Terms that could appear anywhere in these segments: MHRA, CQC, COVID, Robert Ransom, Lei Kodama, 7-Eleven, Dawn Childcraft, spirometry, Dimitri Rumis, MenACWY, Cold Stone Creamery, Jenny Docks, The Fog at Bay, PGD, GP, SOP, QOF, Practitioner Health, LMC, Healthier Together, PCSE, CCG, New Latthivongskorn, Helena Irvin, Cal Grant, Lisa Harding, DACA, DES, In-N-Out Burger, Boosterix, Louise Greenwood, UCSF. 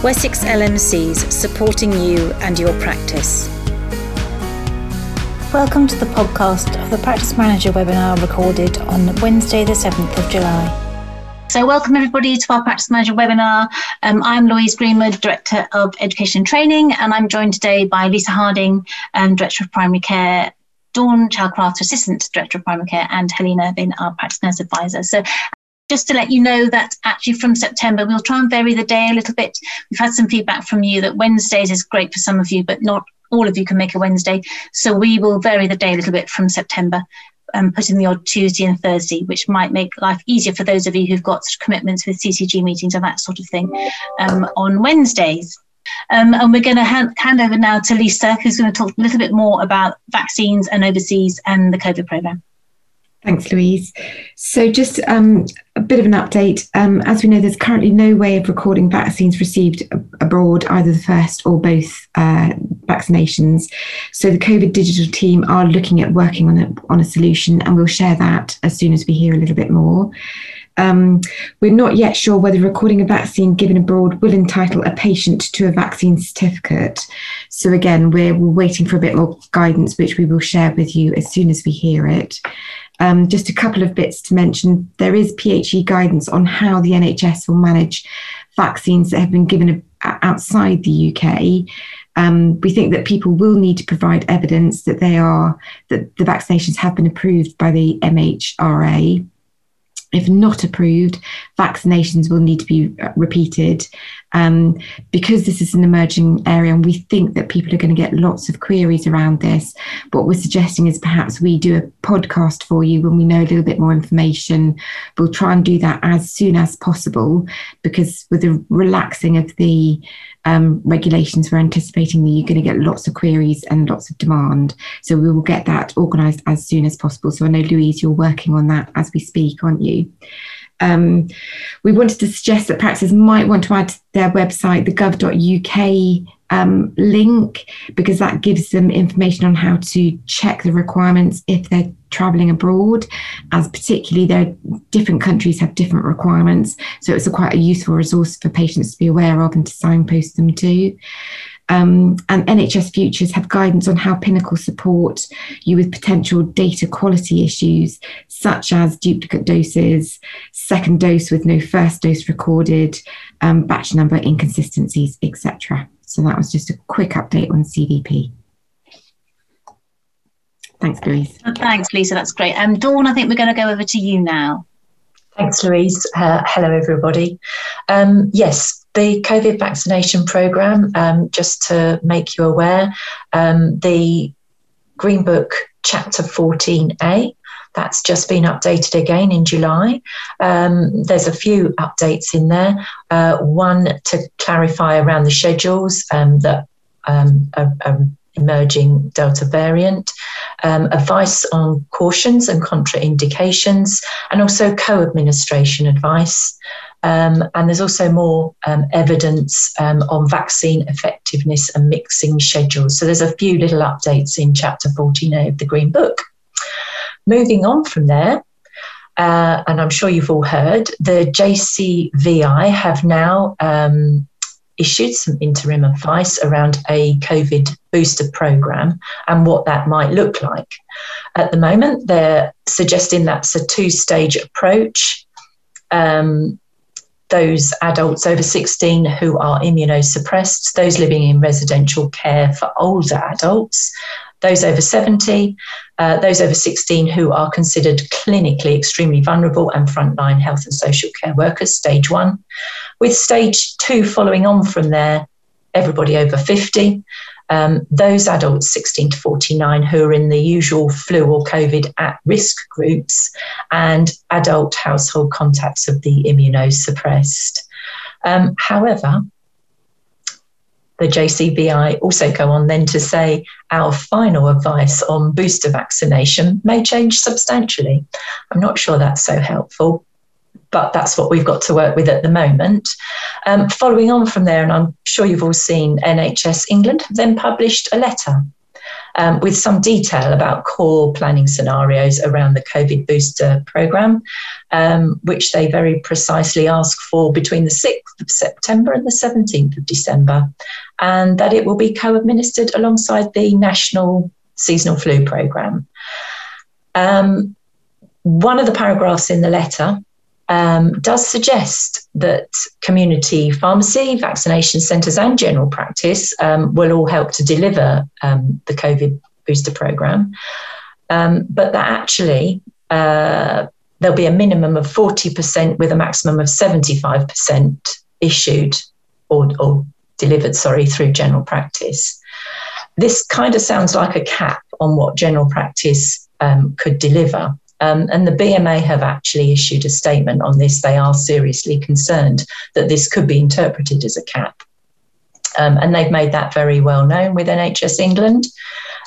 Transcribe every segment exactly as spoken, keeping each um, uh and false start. Wessex L M Cs, supporting you and your practice. Welcome to the podcast of the Practice Manager webinar recorded on Wednesday the seventh of July. So welcome everybody to our Practice Manager webinar. Um, I'm Louise Greenwood, Director of Education and Training, and I'm joined today by Lisa Harding, um, Director of Primary Care, Dawn Childcraft, Assistant Director of Primary Care, and Helena Irvin, our Practice Nurse Advisor. So just to let you know that actually from September, we'll try and vary the day a little bit. We've had some feedback from you that Wednesdays is great for some of you, but not all of you can make a Wednesday. So we will vary the day a little bit from September and put in the odd Tuesday and Thursday, which might make life easier for those of you who've got commitments with C C G meetings and that sort of thing um, on Wednesdays. Um, and we're going to hand, hand over now to Lisa, who's going to talk a little bit more about vaccines and overseas and the COVID programme. Thanks, Louise. So just um, a bit of an update. Um, as we know, there's currently no way of recording vaccines received ab- abroad, either the first or both uh, vaccinations. So the COVID digital team are looking at working on a, on a solution, and we'll share that as soon as we hear a little bit more. Um, we're not yet sure whether recording a vaccine given abroad will entitle a patient to a vaccine certificate. So again, we're, we're waiting for a bit more guidance, which we will share with you as soon as we hear it. Um, just a couple of bits to mention. There is P H E guidance on how the N H S will manage vaccines that have been given outside the U K. Um, we think that people will need to provide evidence that they are, that the vaccinations have been approved by the M H R A. If not approved, vaccinations will need to be repeated. Um, because this is an emerging area and we think that people are going to get lots of queries around this, what we're suggesting is perhaps we do a podcast for you when we know a little bit more information. We'll try and do that as soon as possible, because with the relaxing of the um, regulations, we're anticipating that you're going to get lots of queries and lots of demand. So we will get that organised as soon as possible. So I know, Louise, you're working on that as we speak, aren't you? Um, we wanted to suggest that practices might want to add to their website the gov dot U K um, link, because that gives them information on how to check the requirements if they're travelling abroad, as particularly their different countries have different requirements. So it's a quite a useful resource for patients to be aware of and to signpost them to. Um, and N H S Futures have guidance on how Pinnacle support you with potential data quality issues, such as duplicate doses, second dose with no first dose recorded, um, batch number inconsistencies, et cetera. So that was just a quick update on C V P. Thanks, Louise. Thanks, Lisa. That's great. Um, Dawn, I think we're going to go over to you now. Thanks, Louise. Uh, hello, everybody. Um, yes, the COVID vaccination programme, um, just to make you aware, um, the Green Book Chapter fourteen A, that's just been updated again in July. Um, there's a few updates in there. Uh, one to clarify around the schedules um, that um, are, are emerging Delta variant, um, advice on cautions and contraindications, and also co-administration advice. Um, and there's also more um, evidence um, on vaccine effectiveness and mixing schedules. So there's a few little updates in Chapter fourteen A of the Green Book. Moving on from there, uh, and I'm sure you've all heard, the J C V I have now um, issued some interim advice around a COVID booster programme and what that might look like. At the moment, they're suggesting that's a two-stage approach. Um, those adults over sixteen who are immunosuppressed, those living in residential care for older adults, those over seventy, uh, those over sixteen who are considered clinically extremely vulnerable and frontline health and social care workers, stage one, with stage two following on from there, everybody over fifty, um, those adults sixteen to forty-nine who are in the usual flu or COVID at-risk groups, and adult household contacts of the immunosuppressed. Um, however, the J C V I also go on then to say our final advice on booster vaccination may change substantially. I'm not sure that's so helpful, but that's what we've got to work with at the moment. Um, following on from there, and I'm sure you've all seen N H S England, then published a letter um, with some detail about core planning scenarios around the COVID booster programme, um, which they very precisely ask for between the sixth of September and the seventeenth of December, and that it will be co-administered alongside the national seasonal flu programme. Um, one of the paragraphs in the letter Um, does suggest that community pharmacy, vaccination centres and general practice um, will all help to deliver um, the COVID booster programme, um, but that actually uh, there'll be a minimum of forty percent with a maximum of seventy-five percent issued or, or delivered, sorry, through general practice. This kind of sounds like a cap on what general practice um, could deliver. Um, and the B M A have actually issued a statement on this. They are seriously concerned that this could be interpreted as a cap. Um, and they've made that very well known with N H S England.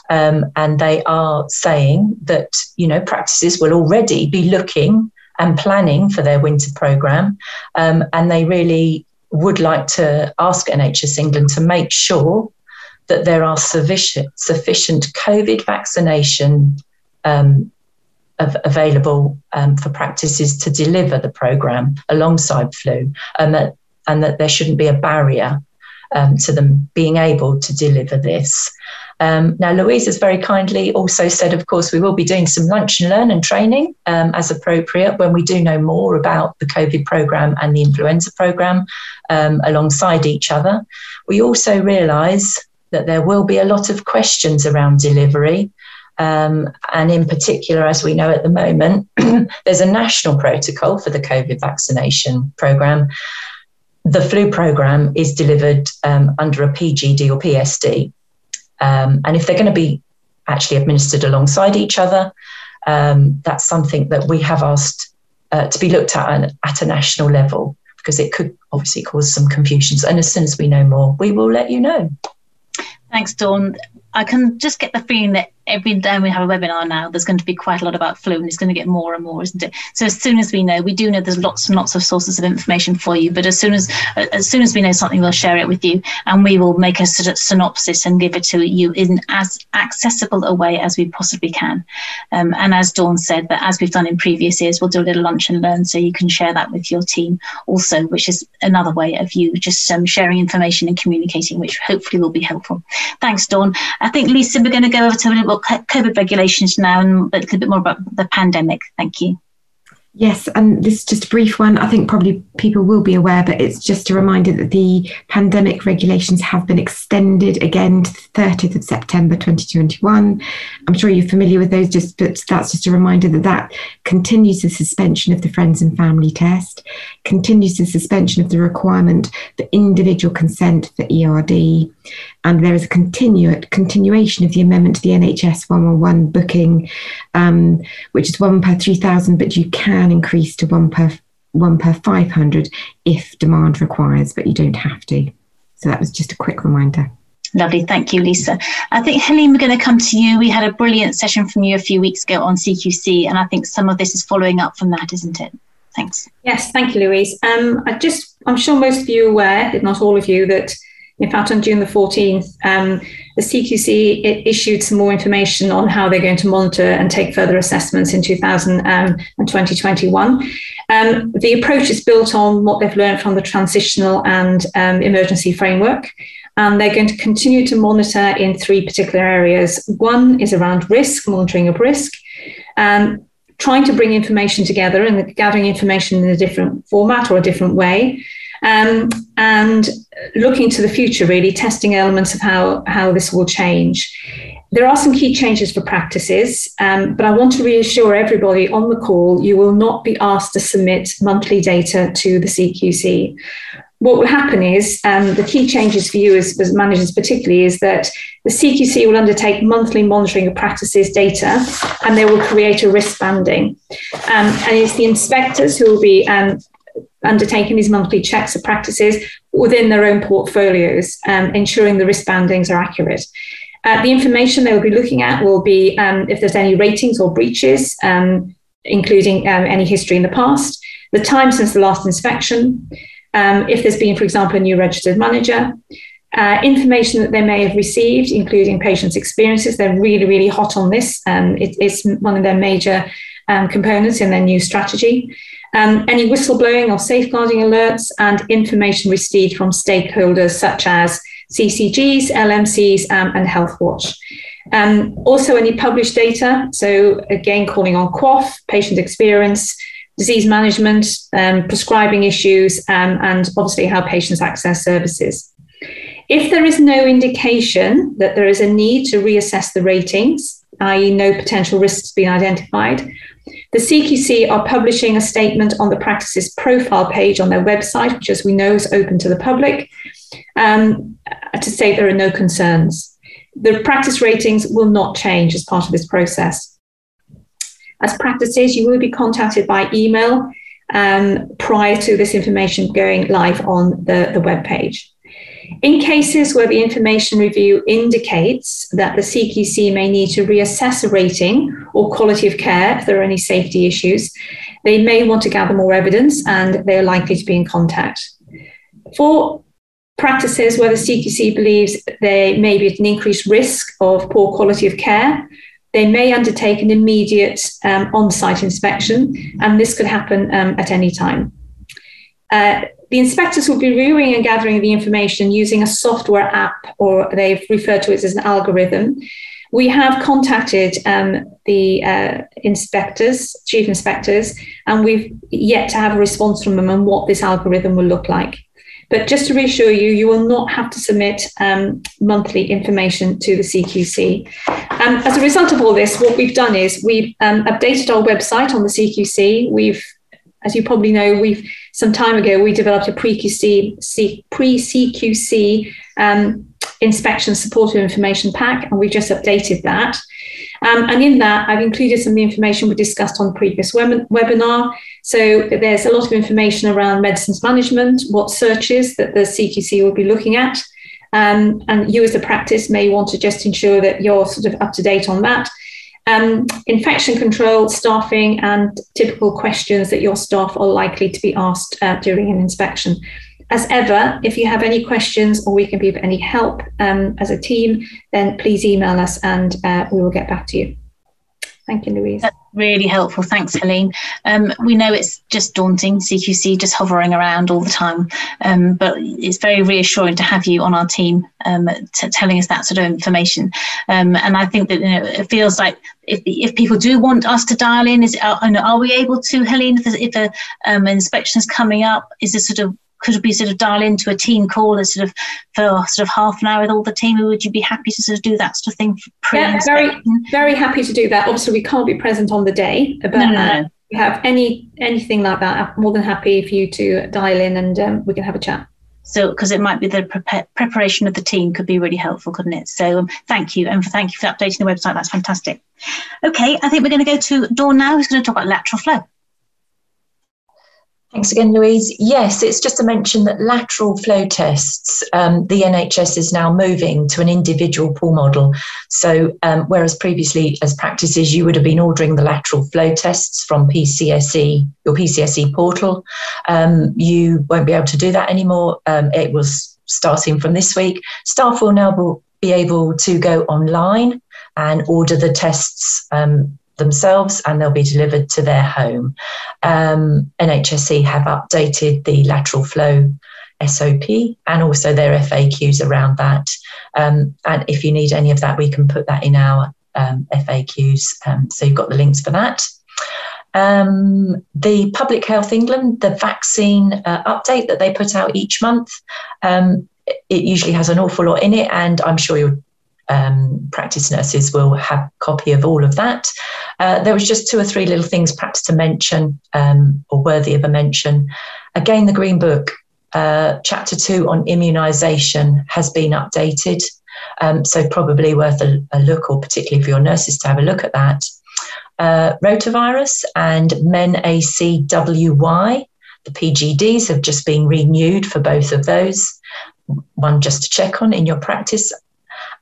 Um, and they are saying that, you know, practices will already be looking and planning for their winter programme. Um, and they really would like to ask N H S England to make sure that there are sufficient, sufficient COVID vaccination um available um, for practices to deliver the programme alongside flu, and that, and that there shouldn't be a barrier um, to them being able to deliver this. Um, now, Louise has very kindly also said, of course, we will be doing some lunch and learn and training um, as appropriate when we do know more about the COVID programme and the influenza programme um, alongside each other. We also realise that there will be a lot of questions around delivery. Um, and in particular, as we know at the moment, there's a national protocol for the COVID vaccination programme. The flu programme is delivered um, under a P G D or P S D. Um, and if they're going to be actually administered alongside each other, um, that's something that we have asked uh, to be looked at an, at a national level, because it could obviously cause some confusions. And as soon as we know more, we will let you know. Thanks, Dawn. I can just get the feeling that every time we have a webinar now, there's going to be quite a lot about flu, and it's going to get more and more, isn't it? So as soon as we know, we do know there's lots and lots of sources of information for you, but as soon as as soon as we know something, we'll share it with you, and we will make a sort of synopsis and give it to you in as accessible a way as we possibly can. Um, and as Dawn said, that as we've done in previous years, we'll do a little lunch and learn, so you can share that with your team also, which is another way of you just um, sharing information and communicating, which hopefully will be helpful. Thanks, Dawn. I think, Lisa, we're going to go over to a little COVID regulations now and a little bit more about the pandemic. Thank you. Yes, and this is just a brief one. I think probably people will be aware, but it's just a reminder that the pandemic regulations have been extended again to the thirtieth of September twenty twenty-one. I'm sure you're familiar with those, just, but that's just a reminder that that continues the suspension of the friends and family test, continues the suspension of the requirement for individual consent for E R D, and there is a continu- continuation of the amendment to the N H S one one one booking, um, which is one per three thousand, but you can increase to one per one per five hundred if demand requires, but you don't have to. So that was just a quick reminder. Lovely. Thank you, Lisa. I think, Helene, we're going to come to you. We had a brilliant session from you a few weeks ago on C Q C, and I think some of this is following up from that, isn't it? Thanks. Yes, thank you, Louise. Um, I just, I'm sure most of you are aware, if not all of you, that in fact, on June the fourteenth, um, the C Q C it issued some more information on how they're going to monitor and take further assessments in two thousand and twenty twenty-one. Um, the approach is built on what they've learned from the transitional and um, emergency framework, and they're going to continue to monitor in three particular areas. One is around risk, monitoring of risk, um, trying to bring information together and gathering information in a different format or a different way. Um, and looking to the future, really testing elements of how, how this will change. There are some key changes for practices, um, but I want to reassure everybody on the call, you will not be asked to submit monthly data to the C Q C. What will happen is, um, the key changes for you as, as managers particularly, is that the C Q C will undertake monthly monitoring of practices data, and they will create a risk banding. Um, and it's the inspectors who will be um, undertaking these monthly checks of practices within their own portfolios, um, ensuring the risk bandings are accurate. Uh, the information they will be looking at will be um, if there's any ratings or breaches, um, including um, any history in the past, the time since the last inspection, um, if there's been, for example, a new registered manager, Uh, information that they may have received, including patients' experiences. They're really, really hot on this. Um, it, it's one of their major um, components in their new strategy. Um, any whistleblowing or safeguarding alerts, and information received from stakeholders such as C C Gs, L M Cs, um, and Healthwatch. Um, also, any published data. So again, calling on Q O F, patient experience, disease management, um, prescribing issues, um, and obviously how patients access services. If there is no indication that there is a need to reassess the ratings, that is no potential risks being identified, the C Q C are publishing a statement on the practice's profile page on their website, which, as we know, is open to the public, um, to say there are no concerns. The practice ratings will not change as part of this process. As practices, you will be contacted by email um, prior to this information going live on the, the webpage. In cases where the information review indicates that the C Q C may need to reassess a rating or quality of care if there are any safety issues, they may want to gather more evidence, and they are likely to be in contact. For practices where the C Q C believes there may be an increased risk of poor quality of care, they may undertake an immediate um, on-site inspection, and this could happen um, at any time. Uh, The inspectors will be reviewing and gathering the information using a software app, or they've referred to it as an algorithm. We have contacted um, the uh, inspectors, chief inspectors, and we've yet to have a response from them on what this algorithm will look like. But just to reassure you, you will not have to submit um, monthly information to the C Q C. Um, as a result of all this, what we've done is we've um, updated our website on the C Q C. We've, as you probably know, we've some time ago, we developed a pre-Q C, pre-C Q C um, inspection supportive information pack, and we've just updated that. Um, and in that, I've included some of the information we discussed on the previous web- webinar. So there's a lot of information around medicines management, what searches that the C Q C will be looking at. Um, and you as a practice may want to just ensure that you're sort of up to date on that. Um, infection control, staffing, and typical questions that your staff are likely to be asked uh, during an inspection. As ever, if you have any questions or we can be of any help um, as a team, then please email us and uh, we will get back to you. Thank you, Louise. That's really helpful. Thanks, Helene. Um, we know it's just daunting, C Q C just hovering around all the time, um, but it's very reassuring to have you on our team um, t- telling us that sort of information. Um, and I think that, you know, it feels like if if people do want us to dial in, is are, are we able to, Helene, if, if a, um, an inspection is coming up, is this sort of could we sort of dial into a team call and sort of for sort of half an hour with all the team? Would you be happy to sort of do that sort of thing? For yeah, very, very happy to do that. Obviously, we can't be present on the day, but no, no, no. Uh, if you have any anything like that, I'm more than happy for you to dial in and um, we can have a chat. So, because it might be the pre- preparation of the team could be really helpful, couldn't it? So, um, thank you, and thank you for updating the website. That's fantastic. Okay, I think we're going to go to Dawn now, who's going to talk about lateral flow. Thanks again, Louise. Yes, it's just to mention that lateral flow tests, um, the N H S is now moving to an individual pool model. So um, whereas previously as practices, you would have been ordering the lateral flow tests from P C S E, your P C S E portal, um, you won't be able to do that anymore. Um, it was starting from this week. Staff will now be able to go online and order the tests um themselves, and they'll be delivered to their home. Um, N H S E have updated the lateral flow S O P and also their F A Qs around that. Um, and if you need any of that, we can put that in our um, F A Qs. Um, so you've got the links for that. Um, the Public Health England, the vaccine uh, update that they put out each month, um, it usually has an awful lot in it, and I'm sure you'll Um, practice nurses will have a copy of all of that. Uh, there was just two or three little things perhaps to mention um, or worthy of a mention. Again, the Green Book, uh, Chapter two on immunisation has been updated, um, so probably worth a, a look, or particularly for your nurses to have a look at that. Uh, rotavirus and MenACWY, the P G Ds have just been renewed for both of those, one just to check on in your practice.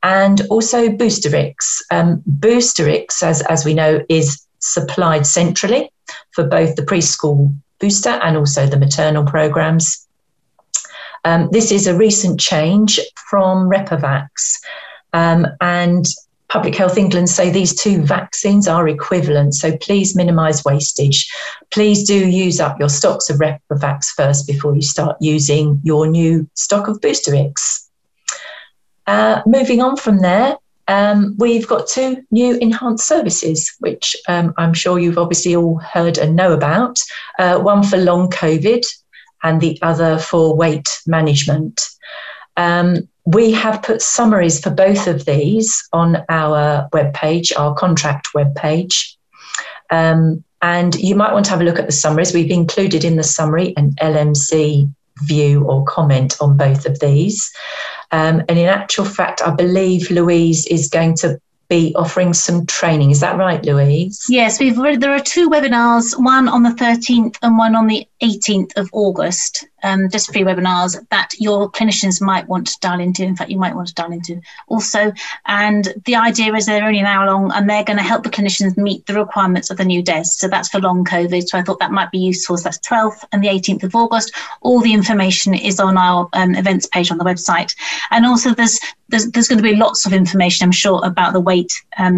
And also Boosterix. Um, Boosterix, as, as we know, is supplied centrally for both the preschool booster and also the maternal programmes. Um, this is a recent change from Repavax, um, and Public Health England say these two vaccines are equivalent, so please minimise wastage. Please do use up your stocks of Repavax first before you start using your new stock of Boosterix. Uh, moving on from there, um, we've got two new enhanced services, which um, I'm sure you've obviously all heard and know about, uh, one for long COVID and the other for weight management. Um, We have put summaries for both of these on our webpage, our contract webpage. Um, and you might want to have a look at the summaries. We've included in the summary an L M C view or comment on both of these. Um, and in actual fact, I believe Louise is going to be offering some training. Is that right, Louise? Yes, we've read, there are two webinars, one on the thirteenth and one on the eighteenth of August, um, just free webinars that your clinicians might want to dial into. In fact, you might want to dial into also. And the idea is they're only an hour long and they're going to help the clinicians meet the requirements of the new D E S. So that's for long COVID. So I thought that might be useful. So that's twelfth and the eighteenth of August. All the information is on our um, events page on the website. And also there's There's, there's going to be lots of information, I'm sure, about the weight, um,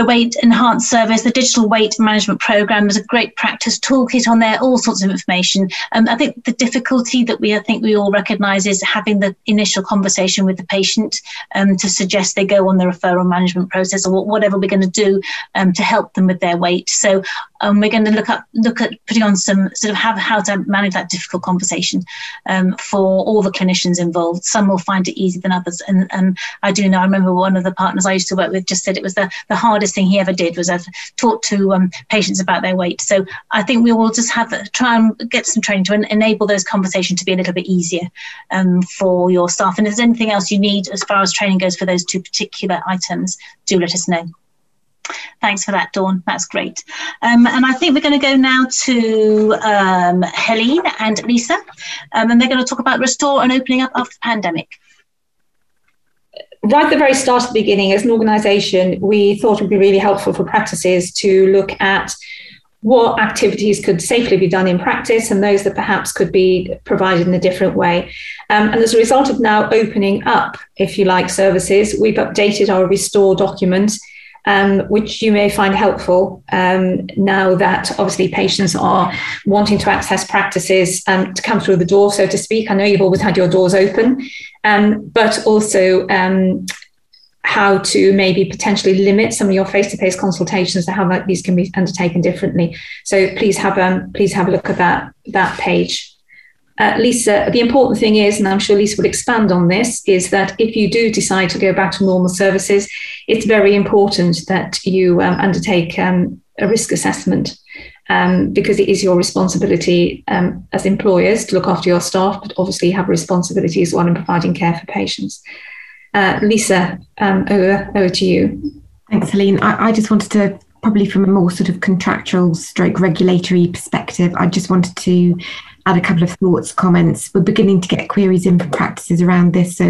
the weight enhanced service, the digital weight management program. There's a great practice toolkit on there, all sorts of information. Um, I think the difficulty that we, I think we all recognise is having the initial conversation with the patient um, to suggest they go on the referral management process or whatever we're going to do um, to help them with their weight. So um, we're going to look up, look at putting on some sort of have, how to manage that difficult conversation um, for all the clinicians involved. Some will find it easier than others. And And, and I do know, I remember one of the partners I used to work with just said it was the, the hardest thing he ever did was I've talked to um, patients about their weight. So I think we will just have try and get some training to en enable those conversations to be a little bit easier um, for your staff. And if there's anything else you need as far as training goes for those two particular items, do let us know. Thanks for that, Dawn. That's great. Um, and I think we're going to go now to um, Helena and Lisa, um, and they're going to talk about restore and opening up after the pandemic. Right at the very start of the beginning, as an organisation, we thought it would be really helpful for practices to look at what activities could safely be done in practice and those that perhaps could be provided in a different way. Um, and as a result of now opening up, if you like, services, we've updated our Restore document, um, which you may find helpful um, now that obviously patients are wanting to access practices um, to come through the door, so to speak. I know you've always had your doors open. Um, but also um, how to maybe potentially limit some of your face-to-face consultations to how that these can be undertaken differently. So please have um, please have a look at that, that page. Uh, Lisa, the important thing is, and I'm sure Lisa would expand on this, is that if you do decide to go back to normal services, it's very important that you um, undertake um, a risk assessment. Um, because it is your responsibility um, as employers to look after your staff, but obviously you have responsibility as well in providing care for patients. Uh, Lisa, um, over, over to you. Thanks, Helene. I, I just wanted to, probably from a more sort of contractual stroke regulatory perspective, I just wanted to add a couple of thoughts, comments. We're beginning to get queries in from practices around this. So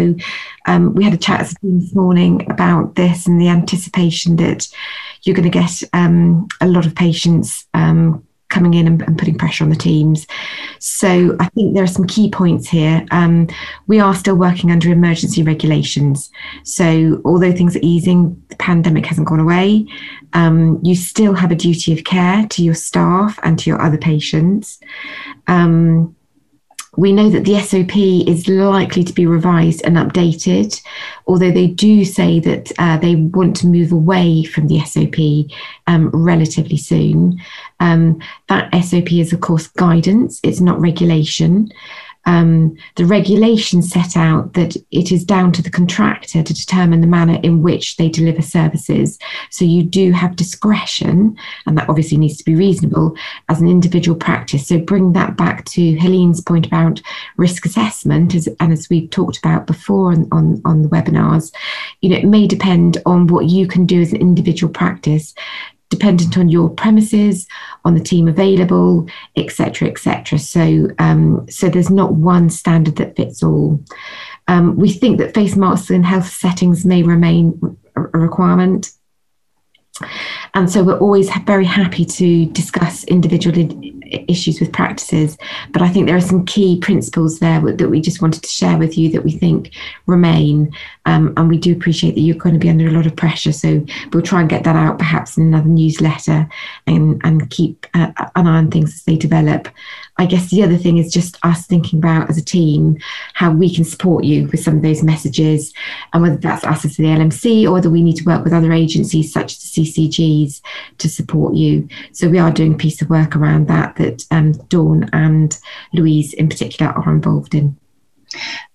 um, we had a chat as a team this morning about this and the anticipation that you're going to get um, a lot of patients um, coming in and, and putting pressure on the teams. So I think there are some key points here. Um, we are still working under emergency regulations. So although things are easing, the pandemic hasn't gone away. Um, you still have a duty of care to your staff and to your other patients. Um, We know that the S O P is likely to be revised and updated, although they do say that uh, they want to move away from the S O P um, relatively soon. Um, that S O P is, of course, guidance. It's not regulation. Um, the regulations set out that it is down to the contractor to determine the manner in which they deliver services. So you do have discretion, and that obviously needs to be reasonable as an individual practice. So bring that back to Helene's point about risk assessment, as, and as we've talked about before on, on, on the webinars, you know, it may depend on what you can do as an individual practice, dependent on your premises, on the team available, et cetera, et cetera. So, um, so there's not one standard that fits all. Um, we think that face masks in health settings may remain a requirement. And so we're always very happy to discuss individual issues with practices. But I think there are some key principles there that we just wanted to share with you that we think remain. Um, and we do appreciate that you're going to be under a lot of pressure. So we'll try and get that out perhaps in another newsletter and, and keep uh, an eye on things as they develop. I guess the other thing is just us thinking about as a team how we can support you with some of those messages, and whether that's us as the L M C or whether we need to work with other agencies such as the C C Gs to support you. So we are doing a piece of work around that that um, Dawn and Louise in particular are involved in.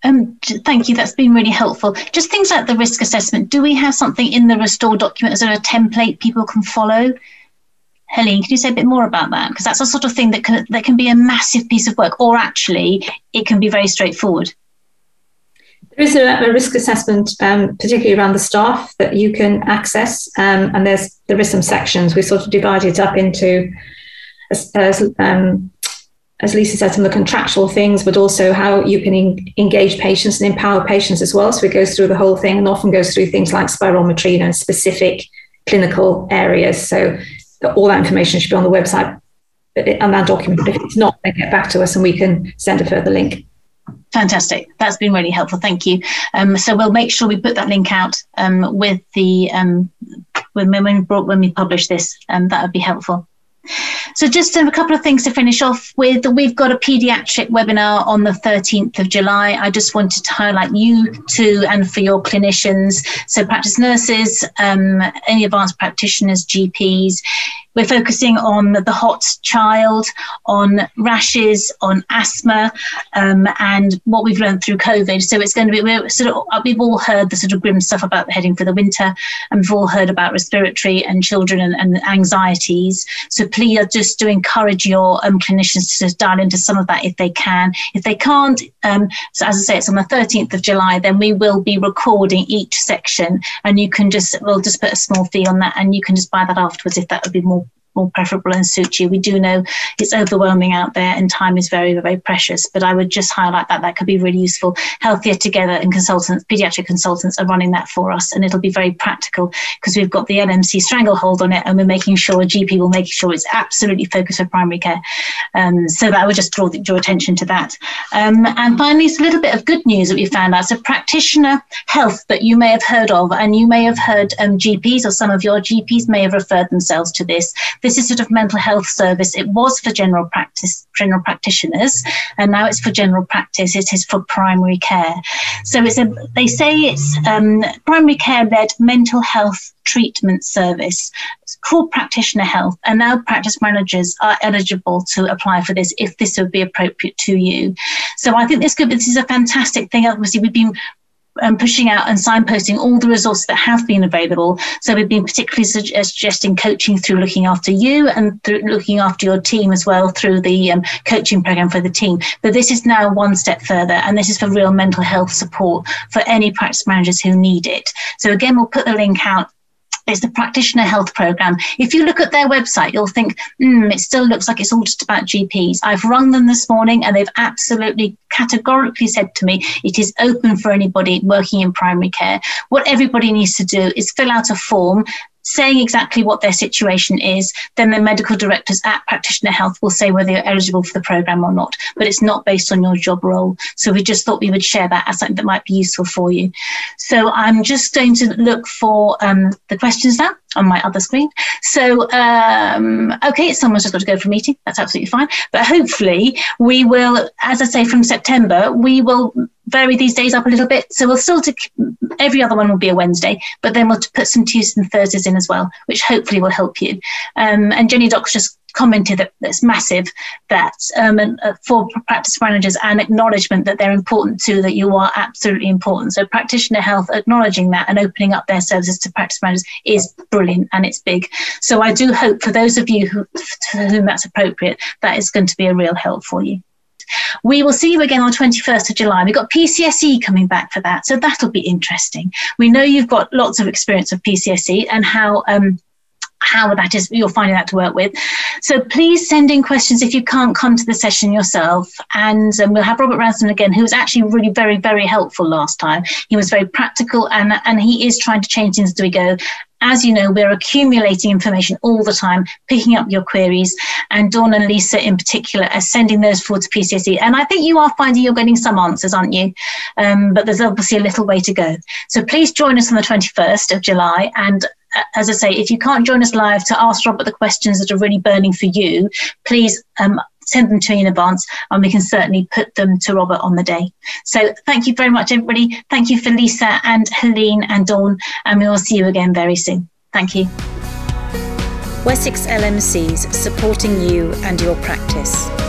Um, thank you. That's been really helpful. Just things like the risk assessment. Do we have something in the Restore document? Is there a template people can follow? Helene, can you say a bit more about that? Because that's a sort of thing that can, that can be a massive piece of work, or actually it can be very straightforward. There is a, a risk assessment, um, particularly around the staff, that you can access. Um, and there's there is some sections. We sort of divide it up into, as, as, um, as Lisa said, some of the contractual things, but also how you can en engage patients and empower patients as well. So it goes through the whole thing and often goes through things like spirometry and specific clinical areas. So all that information should be on the website and that document. But if it's not, then get back to us and we can send a further link. Fantastic. That's been really helpful. Thank you. Um, so we'll make sure we put that link out um, with the um, when, when, when we publish this. Um, that would be helpful. So just a couple of things to finish off with. We've got a paediatric webinar on the thirteenth of July. I just wanted to highlight you too, and for your clinicians. So practice nurses, um, any advanced practitioners, G Ps. We're focusing on the hot child, on rashes, on asthma, um, and what we've learned through COVID. So it's going to be, we're sort of, we've all heard the sort of grim stuff about heading for the winter, and we've all heard about respiratory and children and, and anxieties. So please just do encourage your um, clinicians to dial into some of that if they can. If they can't, um, so as I say, it's on the thirteenth of July, then we will be recording each section, and you can just, we'll just put a small fee on that, and you can just buy that afterwards if that would be more more preferable and suit you. We do know it's overwhelming out there and time is very, very precious, but I would just highlight that that could be really useful. Healthier Together and consultants, paediatric consultants are running that for us, and it'll be very practical because we've got the L M C stranglehold on it, and we're making sure a G P will make sure it's absolutely focused for primary care. Um, so that I would just draw your attention to that. Um, and finally, it's a little bit of good news that we found out. So Practitioner Health that you may have heard of, and you may have heard um, G Ps, or some of your G Ps may have referred themselves to this. This is sort of mental health service. It was for general practice, general practitioners, and now it's for general practice. It is for primary care. So it's a, they say it's um, primary care-led mental health treatment service. It's called Practitioner Health, and now practice managers are eligible to apply for this if this would be appropriate to you. So I think this could be, this is a fantastic thing. Obviously, we've been and pushing out and signposting all the resources that have been available. So we've been particularly suggesting coaching through looking after you, and through looking after your team as well through the um, coaching program for the team. But this is now one step further, and this is for real mental health support for any practice managers who need it. So again, we'll put the link out. It's the Practitioner Health Programme. If you look at their website, you'll think, hmm, it still looks like it's all just about G Ps. I've rung them this morning and they've absolutely categorically said to me, it is open for anybody working in primary care. What everybody needs to do is fill out a form saying exactly what their situation is, then the medical directors at Practitioner Health will say whether you're eligible for the programme or not, but it's not based on your job role. So we just thought we would share that as something that might be useful for you. So I'm just going to look for um, the questions now on my other screen. So, um, okay, someone's just got to go for a meeting. That's absolutely fine. But hopefully we will, as I say, from September, we will vary these days up a little bit. So we'll still, to, every other one will be a Wednesday, but then we'll put some Tuesdays and Thursdays in as well, which hopefully will help you. Um, and Jenny Docks just commented that that's massive, that um, and, uh, for practice managers, and acknowledgement that they're important too, that you are absolutely important. So Practitioner Health acknowledging that and opening up their services to practice managers is brilliant, and it's big. So I do hope for those of you who, to whom that's appropriate, that is going to be a real help for you. We will see you again on twenty-first of July. We've got P C S E coming back for that, so that'll be interesting. We know you've got lots of experience of P C S E and how um, how that is, you're finding that to work with. So please send in questions if you can't come to the session yourself. And um, we'll have Robert Ransom again, who was actually really very, very helpful last time. He was very practical, and, and he is trying to change things as we go. as you know, we're accumulating information all the time, picking up your queries, and Dawn and Lisa in particular are sending those forward to P C S E. And I think you are finding you're getting some answers, aren't you? Um, but there's obviously a little way to go. So please join us on the twenty-first of July, and as I say, if you can't join us live to ask Robert the questions that are really burning for you, please um, send them to me in advance and we can certainly put them to Robert on the day. So thank you very much, everybody. Thank you for Lisa and Helene and Dawn, and we will see you again very soon. Thank you. Wessex L M Cs, supporting you and your practice.